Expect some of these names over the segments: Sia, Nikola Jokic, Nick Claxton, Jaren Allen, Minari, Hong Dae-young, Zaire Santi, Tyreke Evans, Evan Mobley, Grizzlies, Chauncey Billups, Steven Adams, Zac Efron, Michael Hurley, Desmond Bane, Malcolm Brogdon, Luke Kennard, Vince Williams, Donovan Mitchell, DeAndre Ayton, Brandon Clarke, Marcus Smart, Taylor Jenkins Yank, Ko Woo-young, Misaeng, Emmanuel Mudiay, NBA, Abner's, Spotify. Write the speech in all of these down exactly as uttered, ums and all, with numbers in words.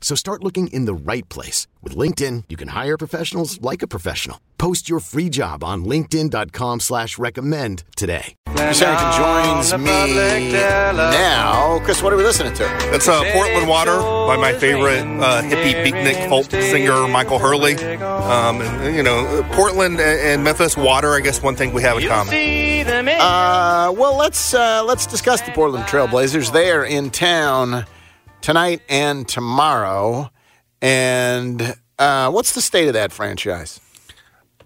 So start looking in the right place. With LinkedIn, you can hire professionals like a professional. Post your free job on linkedin.com slash recommend today. Chris Herrington joins me now. Chris, what are we listening to? That's uh, Portland Water by my favorite uh, hippie beatnik folk singer, Michael Hurley. Um, and, you know, Portland and Memphis water, I guess one thing we have in common. Uh, well, let's uh, let's discuss the Portland Trailblazers. They are in town tonight and tomorrow. And uh, what's the state of that franchise?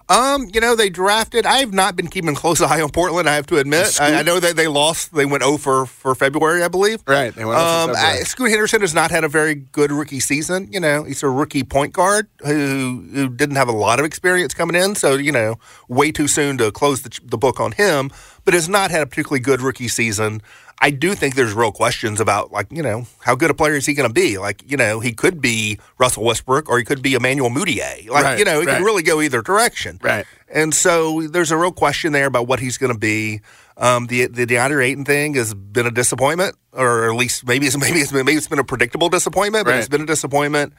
Um, you know, they drafted. I have not been keeping a close eye on Portland, I have to admit. I, I know that they lost. They went zero for, for February, I believe. Right. They went um, I, Scoot Henderson has not had a very good rookie season. You know, he's a rookie point guard who, who didn't have a lot of experience coming in. So, you know, way too soon to close the, the book on him, but has not had a particularly good rookie season. I do think there's real questions about, like, you know, how good a player is he going to be? Like, you know, he could be Russell Westbrook or he could be Emmanuel Mudiay. Like, right, you know, it right. could really go either direction. Right. And so there's a real question there about what he's going to be. Um, the the DeAndre Ayton thing has been a disappointment, or at least maybe it's maybe it's, maybe it's been a predictable disappointment, but right. it's been a disappointment.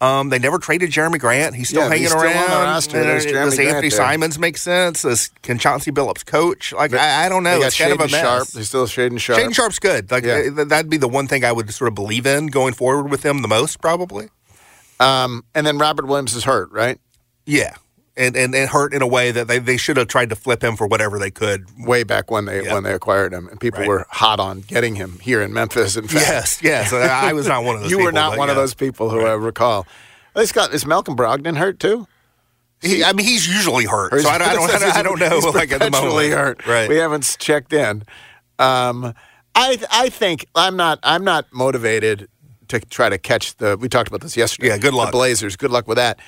Um, they never traded Jeremy Grant. He's still yeah, hanging he's still around. On the roster. Does Anthony there. Simons make sense? Does, can Chauncey Billups coach? Like I, I don't know. It's kind of a mess. Sharpe. They're still Shaedon Sharpe. Shaedon Sharpe's good. Like yeah. th- that'd be the one thing I would sort of believe in going forward with him the most, probably. Um, and then Robert Williams is hurt, right? Yeah, and and, and hurt in a way that they, they should have tried to flip him for whatever they could way back when they yeah. when they acquired him, and people right. were hot on getting him here in Memphis. In fact, yes, yes, I was not one of those. you people. You were not but, one yeah. of those people who right. I recall. This got is Malcolm Brogdon hurt too? He, I mean, he's usually hurt, so I don't, I don't, I don't, I don't know. He's like at the moment, hurt. Right. We haven't checked in. Um, I, I think I'm not, I'm not motivated to try to catch the. We talked about this yesterday. Yeah, good luck, the Blazers. Good luck with that.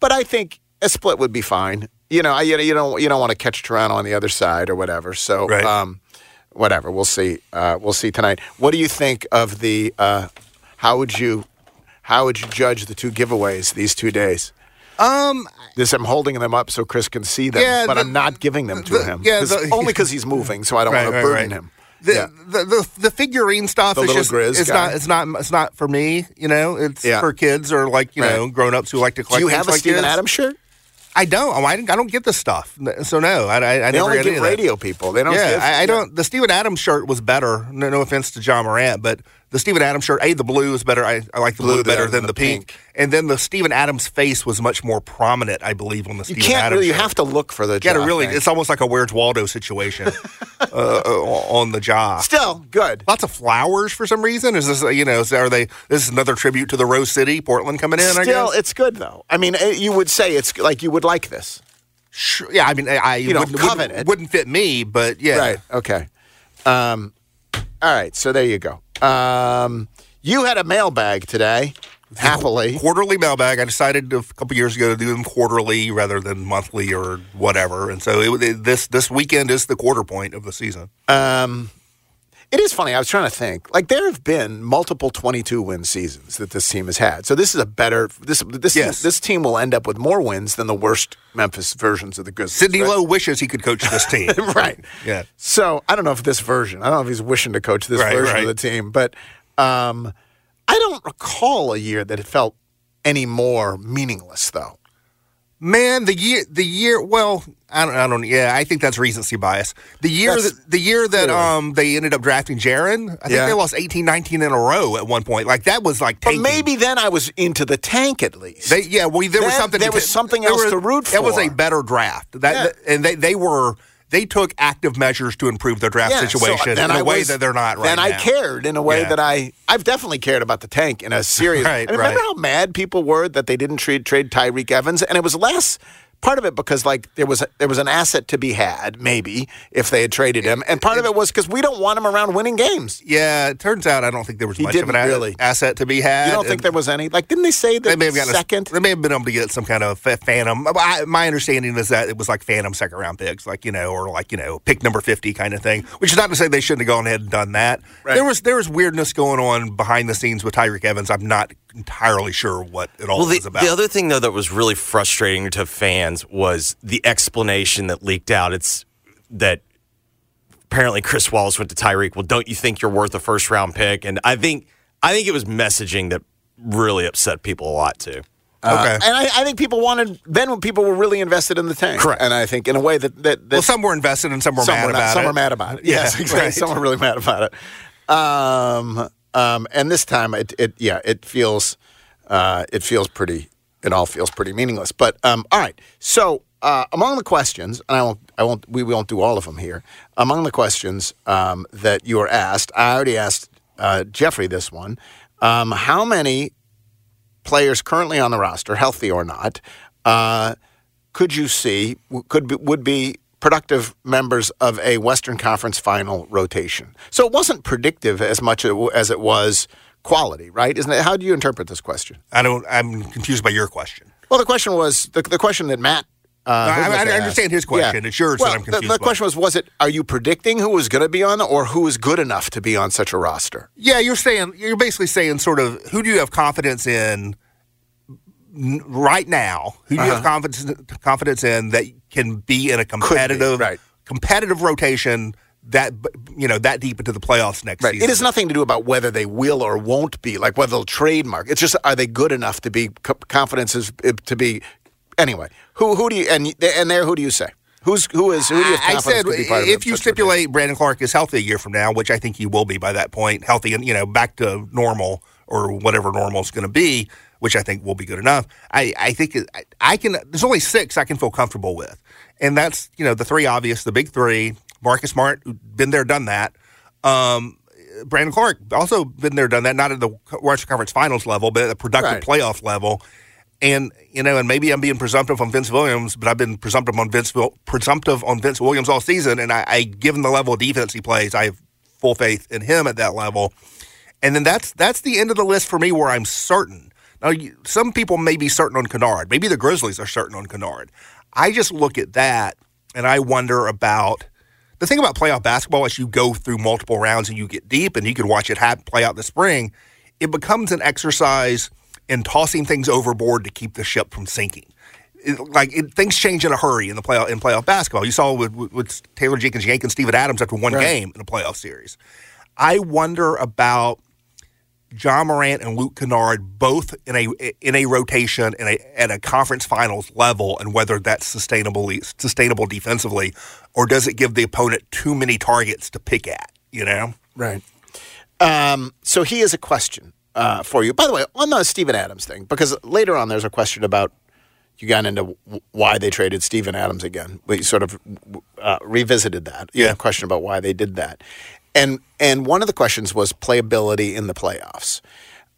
But I think a split would be fine. You know, you you don't, you don't want to catch Toronto on the other side or whatever. So, right. um, whatever. We'll see. Uh, we'll see tonight. What do you think of the? Uh, how would you? How would you judge the two giveaways these two days? Um, this I'm holding them up so Chris can see them, yeah, but the, I'm not giving them to the, him. Yeah, the, only because he's moving, so I don't right, want to burden right, right. him. The, yeah. the, the the figurine stuff the is just it's guy. not it's not it's not for me. You know, it's yeah. for kids or like you right. know grown ups who like to collect. Do you have a like Steven this. Adams shirt? I don't. I don't get this stuff. So no, I, I they never only get give radio people. They don't. Yeah, give, I, I don't. The Steven Adams shirt was better. No, no offense to John Morant, but the Steven Adams shirt. A, the blue is better. I, I like the blue, blue better than, than the pink. pink. And then the Steven Adams face was much more prominent, I believe, on the Steven Adams. You can't Adams really. Shirt. You have to look for the. You job, really. Right? It's almost like a Where's Waldo situation uh, on the job. Still good. Lots of flowers for some reason. Is this you know? Is, are they? This is another tribute to the Rose City, Portland coming in. Still, I guess? It's good though. I mean, you would say it's like you would. Like this, sure. Yeah. I mean, I, I you know, wouldn't, wouldn't, wouldn't fit me, but yeah. Right. Okay. Um. All right. So there you go. Um. You had a mailbag today. Happily, quarterly mailbag. I decided a couple years ago to do them quarterly rather than monthly or whatever, and so it, it, this this weekend is the quarter point of the season. Um. It is funny. I was trying to think. Like there have been multiple twenty-two win seasons that this team has had. So this is a better. This this yes. this team will end up with more wins than the worst Memphis versions of the Grizzlies. Sidney right? Lowe wishes he could coach this team. right. Yeah. So I don't know if this version. I don't know if he's wishing to coach this right, version right. of the team. But um, I don't recall a year that it felt any more meaningless though. Man, the year, the year. Well, I don't, I don't. Yeah, I think that's recency bias. The year, that's, that, the year that really. um they ended up drafting Jaren, I think yeah. they lost eighteen, nineteen in a row at one point. Like that was like. Tanking. But maybe then I was into the tank at least. They, yeah, well, there then, was something. There was something else were, to root for. It was a better draft. That, yeah. that and they, they were. They took active measures to improve their draft yeah, situation so in a I way was, that they're not right then now. And I cared in a way yeah. that I – I've definitely cared about the tank in a serious – right, I mean, right. Remember how mad people were that they didn't trade, trade Tyreke Evans? And it was less – part of it because, like, there was a, there was an asset to be had, maybe, if they had traded him. And part it, of it was because we don't want him around winning games. Yeah, it turns out I don't think there was he much of an really. asset to be had. You don't think there was any? Like, didn't they say that they may have gotten second? A, they may have been able to get some kind of phantom. I, my understanding is that it was like phantom second-round picks, like, you know, or like, you know, pick number fifty kind of thing, which is not to say they shouldn't have gone ahead and done that. Right. There was there was weirdness going on behind the scenes with Tyreke Evans. I'm not entirely sure what it all well, the, was about. The other thing, though, that was really frustrating to fans was the explanation that leaked out. It's that apparently Chris Wallace went to Tyreke, well, don't you think you're worth a first-round pick? And I think I think it was messaging that really upset people a lot, too. Uh, okay. And I, I think people wanted, then when people were really invested in the tank. Correct. And I think in a way that... that, that well, some were invested and some were some mad were not, about some it. Some were mad about it. Yeah, yes, exactly. Right. Some were really mad about it. Um... Um, and this time, it, it yeah, it feels, uh, it feels pretty. It all feels pretty meaningless. But um, all right. So uh, among the questions, and I won't, I won't, we won't do all of them here. Among the questions um, that you were asked, I already asked uh, Jeffrey this one: um, how many players currently on the roster, healthy or not, uh, could you see could be, would be productive members of a Western Conference final rotation? So it wasn't predictive as much as it was quality, right? Isn't it? How do you interpret this question? I don't. I'm confused by your question. Well, the question was the, the question that Matt. Uh, I, I, I understand asked. his question. Yeah. It's yours well, that I'm confused. The, the question was: Was it? Are you predicting who was going to be on, or who is good enough to be on such a roster? Yeah, you're saying you're basically saying sort of who do you have confidence in right now? Who do uh-huh. you have confidence confidence in that can be in a competitive be, right. competitive rotation that you know that deep into the playoffs next right. season? It has nothing to do about whether they will or won't be, like whether they'll trademark. It's just are they good enough to be confidence is to be anyway. Who who do you and and there who do you say? Who's who is who do you have I said be part if of you stipulate rotation? Brandon Clarke is healthy a year from now, which I think he will be by that point, healthy and you know back to normal or whatever normal is going to be. Which I think will be good enough. I, I think I, I can. There's only six I can feel comfortable with, and that's you know the three obvious, the big three: Marcus Smart, been there, done that. Um, Brandon Clarke, also been there, done that. Not at the Western Conference Finals level, but at the productive right. playoff level. And you know, and maybe I'm being presumptive on Vince Williams, but I've been presumptive on Vince presumptive on Vince Williams all season, and I, I given the level of defense he plays, I have full faith in him at that level. And then that's that's the end of the list for me, where I'm certain. Now, some people may be certain on Kennard. Maybe the Grizzlies are certain on Kennard. I just look at that, and I wonder about – the thing about playoff basketball is you go through multiple rounds and you get deep, and you can watch it happen, play out the spring. It becomes an exercise in tossing things overboard to keep the ship from sinking. It, like it, things change in a hurry in the playoff in playoff basketball. You saw with, with Taylor Jenkins Yank and Steven Adams after one right. game in a playoff series. I wonder about – John Morant and Luke Kennard both in a in a rotation in a, at a conference finals level, and whether that's sustainable sustainable defensively, or does it give the opponent too many targets to pick at? You know, right? Um, so he has a question uh, for you. By the way, on the Steven Adams thing, because later on there's a question about you got into why they traded Steven Adams again. We sort of uh, revisited that. Yeah, you know, question about why they did that. And and one of the questions was playability in the playoffs.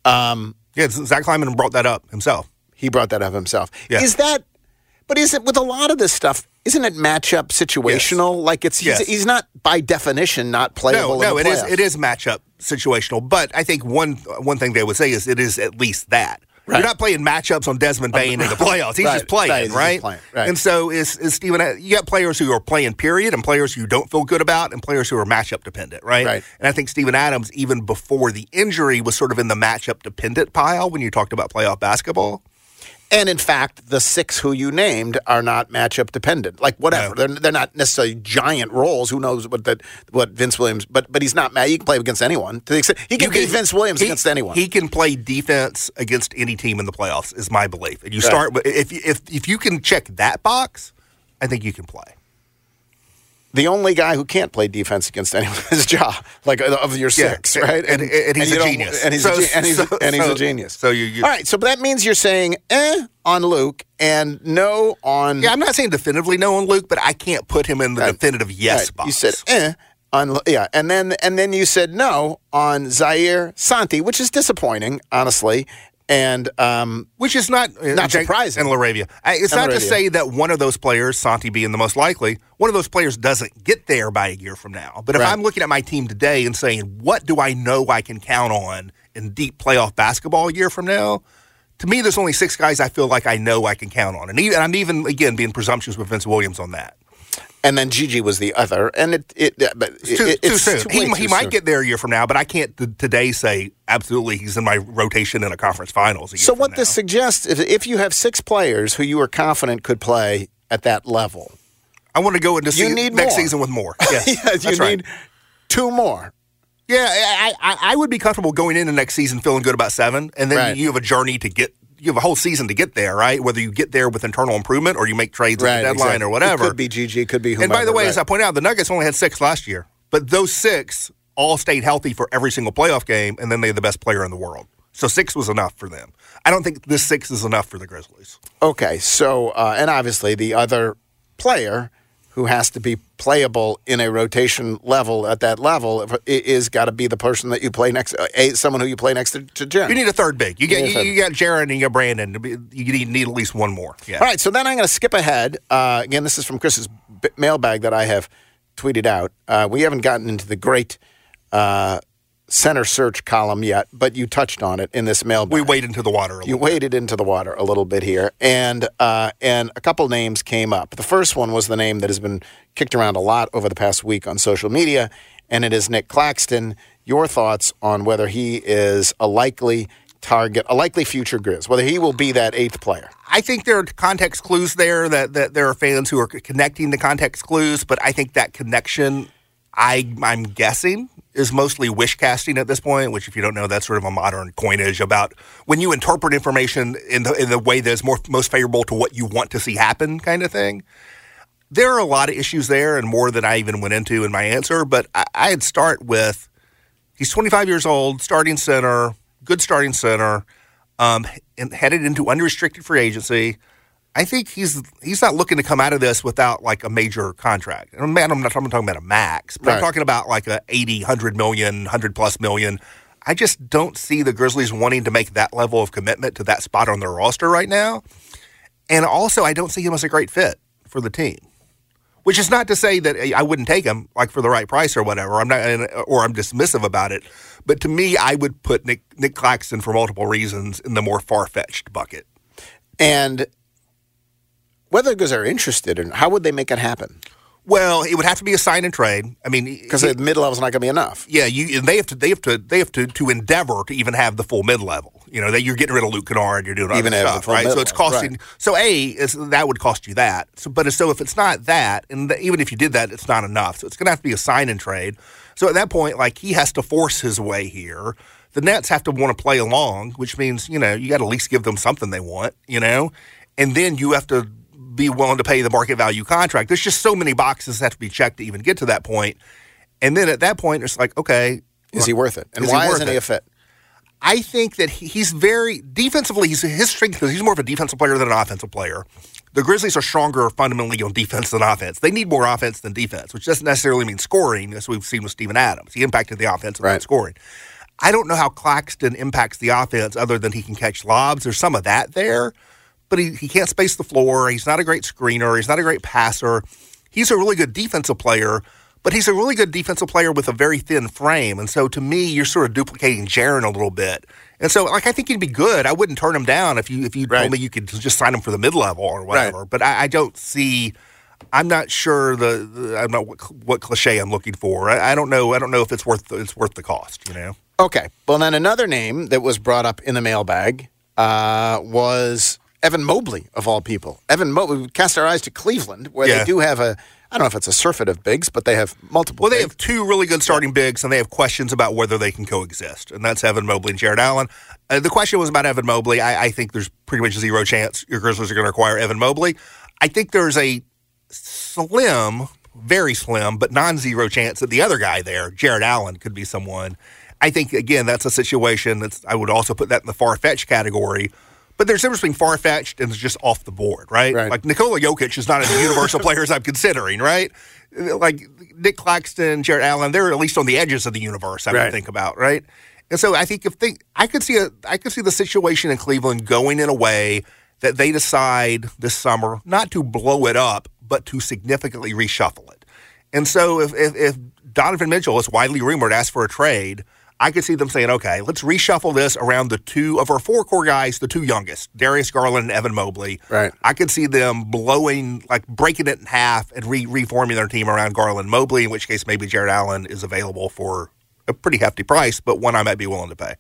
Um, yeah, Zach Kleiman brought that up himself. He brought that up himself. Yeah. Is that – but is it with a lot of this stuff, isn't it matchup situational? Yes. Like it's yes. he's, he's not by definition not playable no, in no, the playoffs. No, no, it is matchup situational. But I think one one thing they would say is it is at least that. Right. You're not playing matchups on Desmond Bain in the playoffs. He's right. just playing, right? He's right? Just playing. right? And so is is Steven. You got players who are playing, period, and players who you don't feel good about, and players who are matchup dependent, right? right? And I think Steven Adams, even before the injury, was sort of in the matchup dependent pile when you talked about playoff basketball. And, in fact, the six who you named are not matchup dependent. Like, whatever. No. They're, they're not necessarily giant roles. Who knows what that what Vince Williams – but but he's not mad. He can play against anyone. To the extent, he can beat Vince Williams he, against anyone. He can play defense against any team in the playoffs is my belief. And you right. start – if if if you can check that box, I think you can play. The only guy who can't play defense against anyone is Ja, like of your six, yeah. right? And, and, and he's and a genius. And he's, so, a, ge- and he's, so, and he's so, a genius. So you, you all right? So that means you're saying eh on Luke and no on. Yeah, I'm not saying definitively no on Luke, but I can't put him in the right. definitive yes right. box. You said eh on yeah, and then and then you said no on Zaire Santi, which is disappointing, honestly. And um, which is not not Jake, surprising. And Laravia. It's and not Laravia. To say that one of those players, Santi being the most likely, one of those players doesn't get there by a year from now. But if right. I'm looking at my team today and saying, what do I know I can count on in deep playoff basketball a year from now? To me, there's only six guys I feel like I know I can count on. And, even, and I'm even, again, being presumptuous with Vince Williams on that. And then Gigi was the other. And it, it, but it, it's too, it's too soon. Too, he he too might soon. Get there a year from now, but I can't t- today say absolutely he's in my rotation in a conference finals a year So what now. This suggests is if you have six players who you are confident could play at that level. I want to go into se- next more. season with more. Yeah, yeah you that's right. need two more. Yeah, I, I, I would be comfortable going into next season feeling good about seven, and then right. you have a journey to get You have a whole season to get there, right? Whether you get there with internal improvement or you make trades right, at the deadline exactly. or whatever. It could be Gigi, could be whomever. And by the way, right. as I point out, the Nuggets only had six last year. But those six all stayed healthy for every single playoff game, and then they're the best player in the world. So six was enough for them. I don't think this six is enough for the Grizzlies. Okay, so, uh, and obviously the other player who has to be playable in a rotation level at that level is got to be the person that you play next, a, someone who you play next to, to Jaren. You need a third big. You, you, get, you, you got Jaren and you got Brandon. You need, need at least one more. Yeah. All right, so then I'm going to skip ahead. Uh, again, this is from Chris's mailbag that I have tweeted out. Uh, we haven't gotten into the great uh, center search column yet, but you touched on it in this mailbag. We waded into the water a little you bit. You waded into the water a little bit here, and uh, and a couple names came up. The first one was the name that has been kicked around a lot over the past week on social media, and it is Nick Claxton. Your thoughts on whether he is a likely target, a likely future Grizz, whether he will be that eighth player? I think there are context clues there, that, that there are fans who are connecting the context clues, but I think that connection, I, I'm guessing, is mostly wish casting at this point, which, if you don't know, that's sort of a modern coinage about when you interpret information in the, in the way that's more, most favorable to what you want to see happen kind of thing. There are a lot of issues there, and more than I even went into in my answer, but I, I'd start with he's twenty-five years old, starting center, good starting center, um, and headed into unrestricted free agency. I think he's he's not looking to come out of this without, like, a major contract. And, man, I'm not talking about a max, but right. I'm talking about, like, a eighty, one hundred million, one hundred plus million. I just don't see the Grizzlies wanting to make that level of commitment to that spot on their roster right now. And also, I don't see him as a great fit for the team. Which is not to say that I wouldn't take him, like, for the right price or whatever. I'm not, or I'm dismissive about it. But to me, I would put Nick Nick Claxton for multiple reasons in the more far-fetched bucket. And whether the Grizzlies are interested in, how would they make it happen? Well, it would have to be a sign and trade. I mean, because the mid level is not going to be enough. Yeah, you and they have to they have to they have to, to endeavor to even have the full mid level. You know, that you're getting rid of Luke Kennard, you're doing all this stuff, right? So it's costing. Right. So a is, that would cost you that. So, but so if it's not that, and the, even if you did that, it's not enough. So it's going to have to be a sign and trade. So at that point, like, he has to force his way here. The Nets have to want to play along, which means, you know, you got to at least give them something they want. You know, and then you have to be willing to pay the market value contract. There's just so many boxes that have to be checked to even get to that point. And then at that point, it's like, okay, is look, he worth it? And is why he isn't he a fit? I think that he, he's very defensively. He's his strength. He's more of a defensive player than an offensive player. The Grizzlies are stronger fundamentally on defense than offense. They need more offense than defense, which doesn't necessarily mean scoring, as we've seen with Steven Adams. He impacted the offense without right. scoring. I don't know how Claxton impacts the offense other than he can catch lobs. There's some of that there. But he, he can't space the floor. He's not a great screener. He's not a great passer. He's a really good defensive player, but he's a really good defensive player with a very thin frame. And so, to me, you're sort of duplicating Jaren a little bit. And so, like, I think he'd be good. I wouldn't turn him down if you if you right. told me you could just sign him for the mid-level or whatever. Right. But I, I don't see – I'm not sure the, the – I don't know what, what cliche I'm looking for. I, I don't know. I don't know if it's worth it's worth the cost, you know? Okay. Well, then another name that was brought up in the mailbag uh, was – Evan Mobley, of all people. Evan Mobley, we cast our eyes to Cleveland, where yeah. they do have a, I don't know if it's a surfeit of bigs, but they have multiple Well, they bigs. have two really good starting bigs, and they have questions about whether they can coexist, and that's Evan Mobley and Jaren Allen. Uh, the question was about Evan Mobley. I, I think there's pretty much zero chance your Grizzlies are going to acquire Evan Mobley. I think there's a slim, very slim, but non-zero chance that the other guy there, Jaren Allen, could be someone. I think, again, that's a situation that's, I would also put that in the far-fetched category. But there's a difference between far-fetched and just off the board, right? right? Like, Nikola Jokic is not in the universe of players I'm considering, right? Like, Nick Claxton, Jaren Allen, they're at least on the edges of the universe I right. would think about, right? And so I think if they, I could see a, I could see the situation in Cleveland going in a way that they decide this summer not to blow it up, but to significantly reshuffle it. And so if, if, if Donovan Mitchell is widely rumored asked for a trade, I could see them saying, okay, let's reshuffle this around the two of our four core guys, the two youngest, Darius Garland and Evan Mobley. Right. I could see them blowing, like breaking it in half and re- reforming their team around Garland Mobley, in which case maybe Jaren Allen is available for a pretty hefty price, but one I might be willing to pay.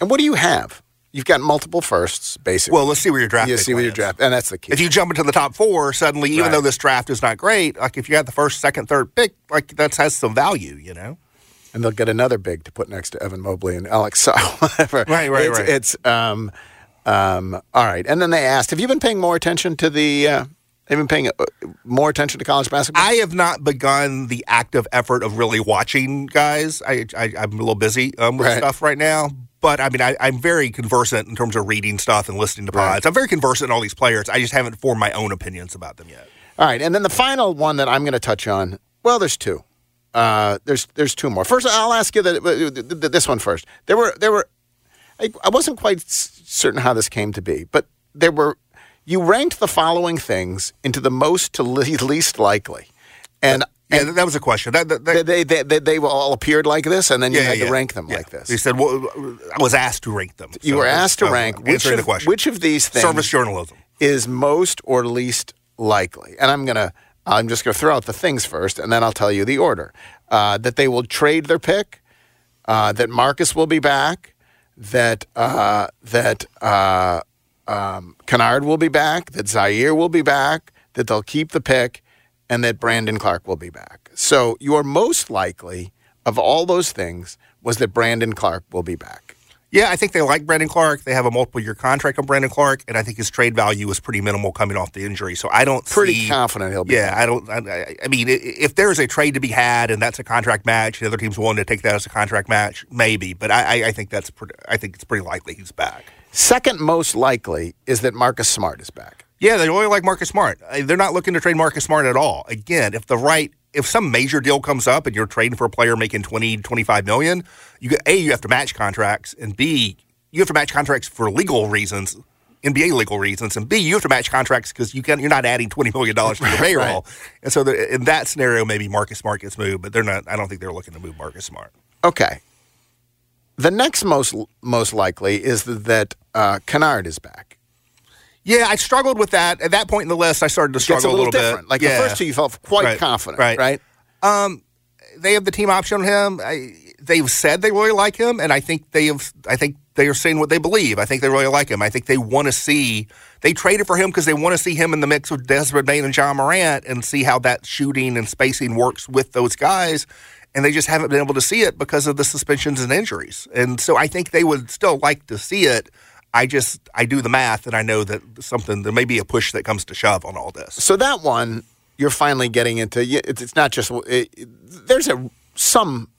And what do you have? You've got multiple firsts, basically. Well, let's see where your draft. You see where your draft, and that's the key. If you jump into the top four, suddenly, even right. though this draft is not great, like if you had the first, second, third pick, like that has some value, you know. And they'll get another big to put next to Evan Mobley and Alex Saw, whatever. Right, right, it's, right. It's um, um, all right. And then they asked, "Have you been paying more attention to the? Uh, have you been paying more attention to college basketball?" I have not begun the active effort of really watching guys. I, I I'm a little busy um, with right. stuff right now. But, I mean, I, I'm very conversant in terms of reading stuff and listening to pods. Right. I'm very conversant in all these players. I just haven't formed my own opinions about them yet. All right, and then the final one that I'm going to touch on, well, there's two. Uh, there's there's two more. First, I'll ask you that, this one first. There were, there were I, I wasn't quite certain how this came to be, but there were, you ranked the following things into the most to least likely. And But- Yeah, that was a question. That, that, that, they, they, they, they all appeared like this, and then you yeah, had yeah, to rank them yeah. like this. You said, well, I was asked to rank them. So you were asked to rank. Which of, the question. Which of these things Service journalism. is most or least likely? And I'm gonna, I'm just going to throw out the things first, and then I'll tell you the order. Uh, that they will trade their pick, uh, that Marcus will be back, that uh, that uh, um, Kennard will be back, that Zaire will be back, that they'll keep the pick, and that Brandon Clarke will be back. So your most likely of all those things was that Brandon Clarke will be back. Yeah, I think they like Brandon Clarke. They have a multiple-year contract on Brandon Clarke, and I think his trade value is pretty minimal coming off the injury. So I don't pretty see... Pretty confident he'll be Yeah, back. I don't... I, I mean, if there's a trade to be had and that's a contract match, the other team's willing to take that as a contract match, maybe. But I, I think that's pretty, I think it's pretty likely he's back. Second most likely is that Marcus Smart is back. Yeah, they really like Marcus Smart. They're not looking to trade Marcus Smart at all. Again, if the right, if some major deal comes up and you're trading for a player making twenty, twenty-five million dollars, you get, A, you have to match contracts, and B, you have to match contracts for legal reasons, N B A legal reasons, and B, you have to match contracts because you can, you're not adding twenty million dollars to your payroll. Right. And so the, in that scenario, maybe Marcus Smart gets moved, but they're not. I don't think they're looking to move Marcus Smart. Okay. The next most most likely is that uh, Kennard is back. Yeah, I struggled with that. At that point in the list, I started to struggle a little, a little different. bit. Like yeah. the first two, you felt quite right. confident, right? right? Um, they have the team option on him. I, they've said they really like him, and I think they have. I think they are saying what they believe. I think they really like him. I think they want to see. They traded for him because they want to see him in the mix with Desmond Bane and John Morant and see how that shooting and spacing works with those guys. And they just haven't been able to see it because of the suspensions and injuries. And so I think they would still like to see it. I just, I do the math, and I know that something, there may be a push that comes to shove on all this. So that one, you're finally getting into, it's not just, it, it, there's a some,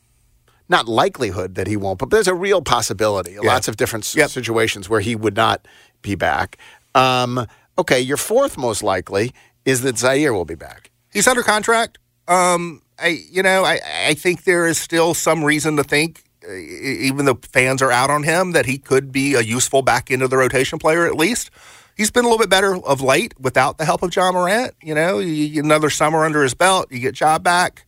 not likelihood that he won't, but there's a real possibility. Yeah. Lots of different yep. situations where he would not be back. Um, okay, your fourth most likely is that Zaire will be back. He's under contract. Um, I, you know, I, I think there is still some reason to think, even though fans are out on him, that he could be a useful back end of the rotation player at least. He's been a little bit better of late without the help of John Morant. You know, you get another summer under his belt, you get job back,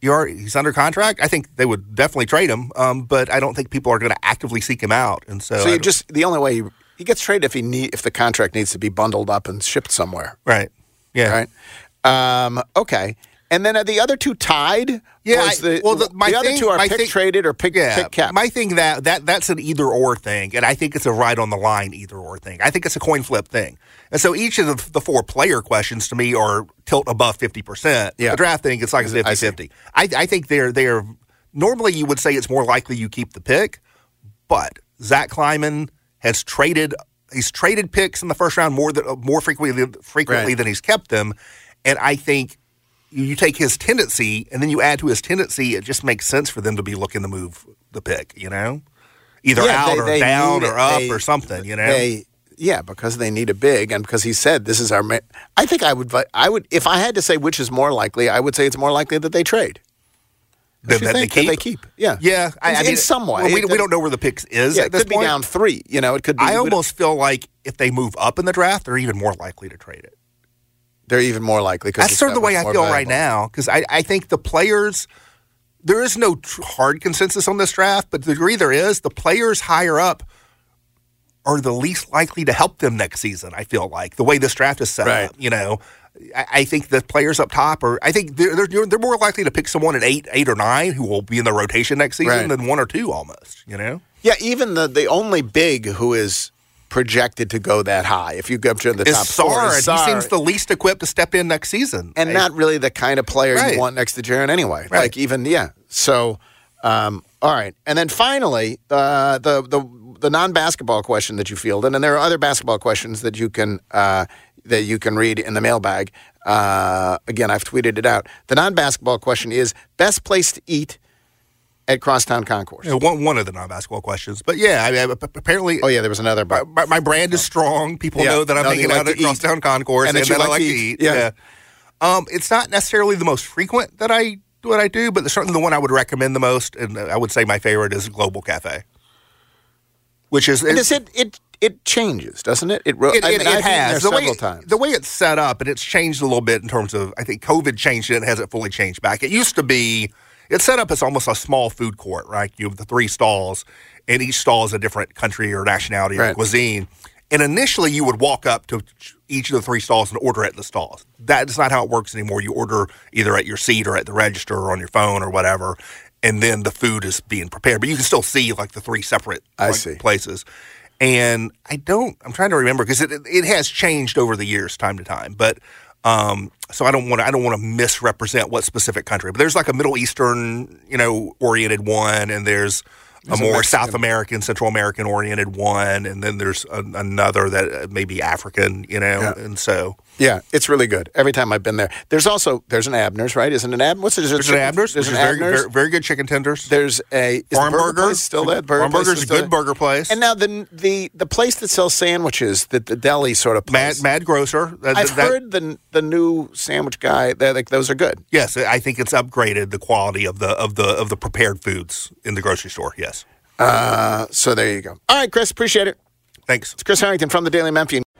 you're he's under contract. I think they would definitely trade him, um, but I don't think people are going to actively seek him out. And so, so you just the only way he, he gets traded if he need if the contract needs to be bundled up and shipped somewhere, right? Yeah, right. Um, okay, And then are the other two tied? Yeah, I, the, well, the, my the other thing, two are pick thing, traded or pick, yeah, pick cap. My thing, that, that that's an either-or thing, and I think it's a right-on-the-line either-or thing. I think it's a coin-flip thing. And so each of the, the four player questions to me are tilt above fifty percent. Yeah. The draft thing, it's like a fifty-fifty. I, I, I think they're, they're – normally you would say it's more likely you keep the pick, but Zach Kleiman has traded – he's traded picks in the first round more, than, more frequently, frequently right. than he's kept them, and I think – you take his tendency, and then you add to his tendency, it just makes sense for them to be looking to move the pick, you know? Either yeah, out they, or they down or up they, or something, you know? They, yeah, because they need a big, and because he said this is our ma- – I think I would I – would, if I had to say which is more likely, I would say it's more likely that they trade. That, that, they keep? that they keep. Yeah. Yeah. I, in, I mean, in some way. Well, we, we don't know where the picks is yeah, at this point. It could be down three, you know? It could be. I almost feel like if they move up in the draft, they're even more likely to trade it. They're even more likely. That's sort of the way I feel valuable. right now because I, I think the players – there is no hard consensus on this draft, but the degree there is, the players higher up are the least likely to help them next season, I feel like, the way this draft is set right. up. You know, I, I think the players up top are – I think they're, they're they're more likely to pick someone at eight, eight or nine who will be in the rotation next season right. than one or two almost, you know? Yeah, even the, the only big who is – projected to go that high. If you go up to the top four, he seems the least equipped to step in next season, and right? not really the kind of player right. you want next to Jaren anyway. Right. Like even yeah. So, um, all right, and then finally uh, the the the non-basketball question that you fielded, and there are other basketball questions that you can uh, that you can read in the mailbag. Uh, again, I've tweeted it out. The non-basketball question is best place to eat at Crosstown Concourse. Yeah, one, one of the non-basketball questions. But, yeah, I mean, apparently... Oh, yeah, there was another... My, my brand is strong. People yeah. know that I'm no, hanging like out at eat. Crosstown Concourse and, and that, that like I like to eat. eat. Yeah. yeah. Um, it's not necessarily the most frequent that I what I do, but certainly the one I would recommend the most, and I would say my favorite, is Global Cafe. Which is... It, does it, it, it changes, doesn't it? It, ro- it, it, I mean, it, it has. The several way, times. The way it's set up, and it's changed a little bit in terms of... I think COVID changed it and hasn't fully changed back. It used to be... It's set up as almost a small food court, right? You have the three stalls, and each stall is a different country or nationality or right. cuisine. And initially, you would walk up to each of the three stalls and order at the stalls. That is not how it works anymore. You order either at your seat or at the register or on your phone or whatever, and then the food is being prepared. But you can still see, like, the three separate I see. places. And I don't – I'm trying to remember because it, it has changed over the years time to time. But – Um, so I don't want to, I don't want to misrepresent what specific country, but there's like a Middle Eastern, you know, oriented one, and there's a there's more a South American, Central American oriented one, and then there's a, another that may be African, you know, yeah. and so yeah, it's really good. Every time I've been there, there's also there's an Abner's, right? Isn't an Abner's? What's it? Is there's an Abner's. There's an very, Abner's. Very, very good chicken tenders. There's a farm burger, burger still there. Burger farm burger's a good there. burger place. And now the the the place that sells sandwiches, the, the deli sort of place. Mad, Mad Grocer. That, I've that, heard the the new sandwich guy. Like those are good. Yes, I think it's upgraded the quality of the of the of the prepared foods in the grocery store. Yes. Uh, so there you go. All right, Chris, appreciate it. Thanks. It's Chris Herrington from the Daily Memphian.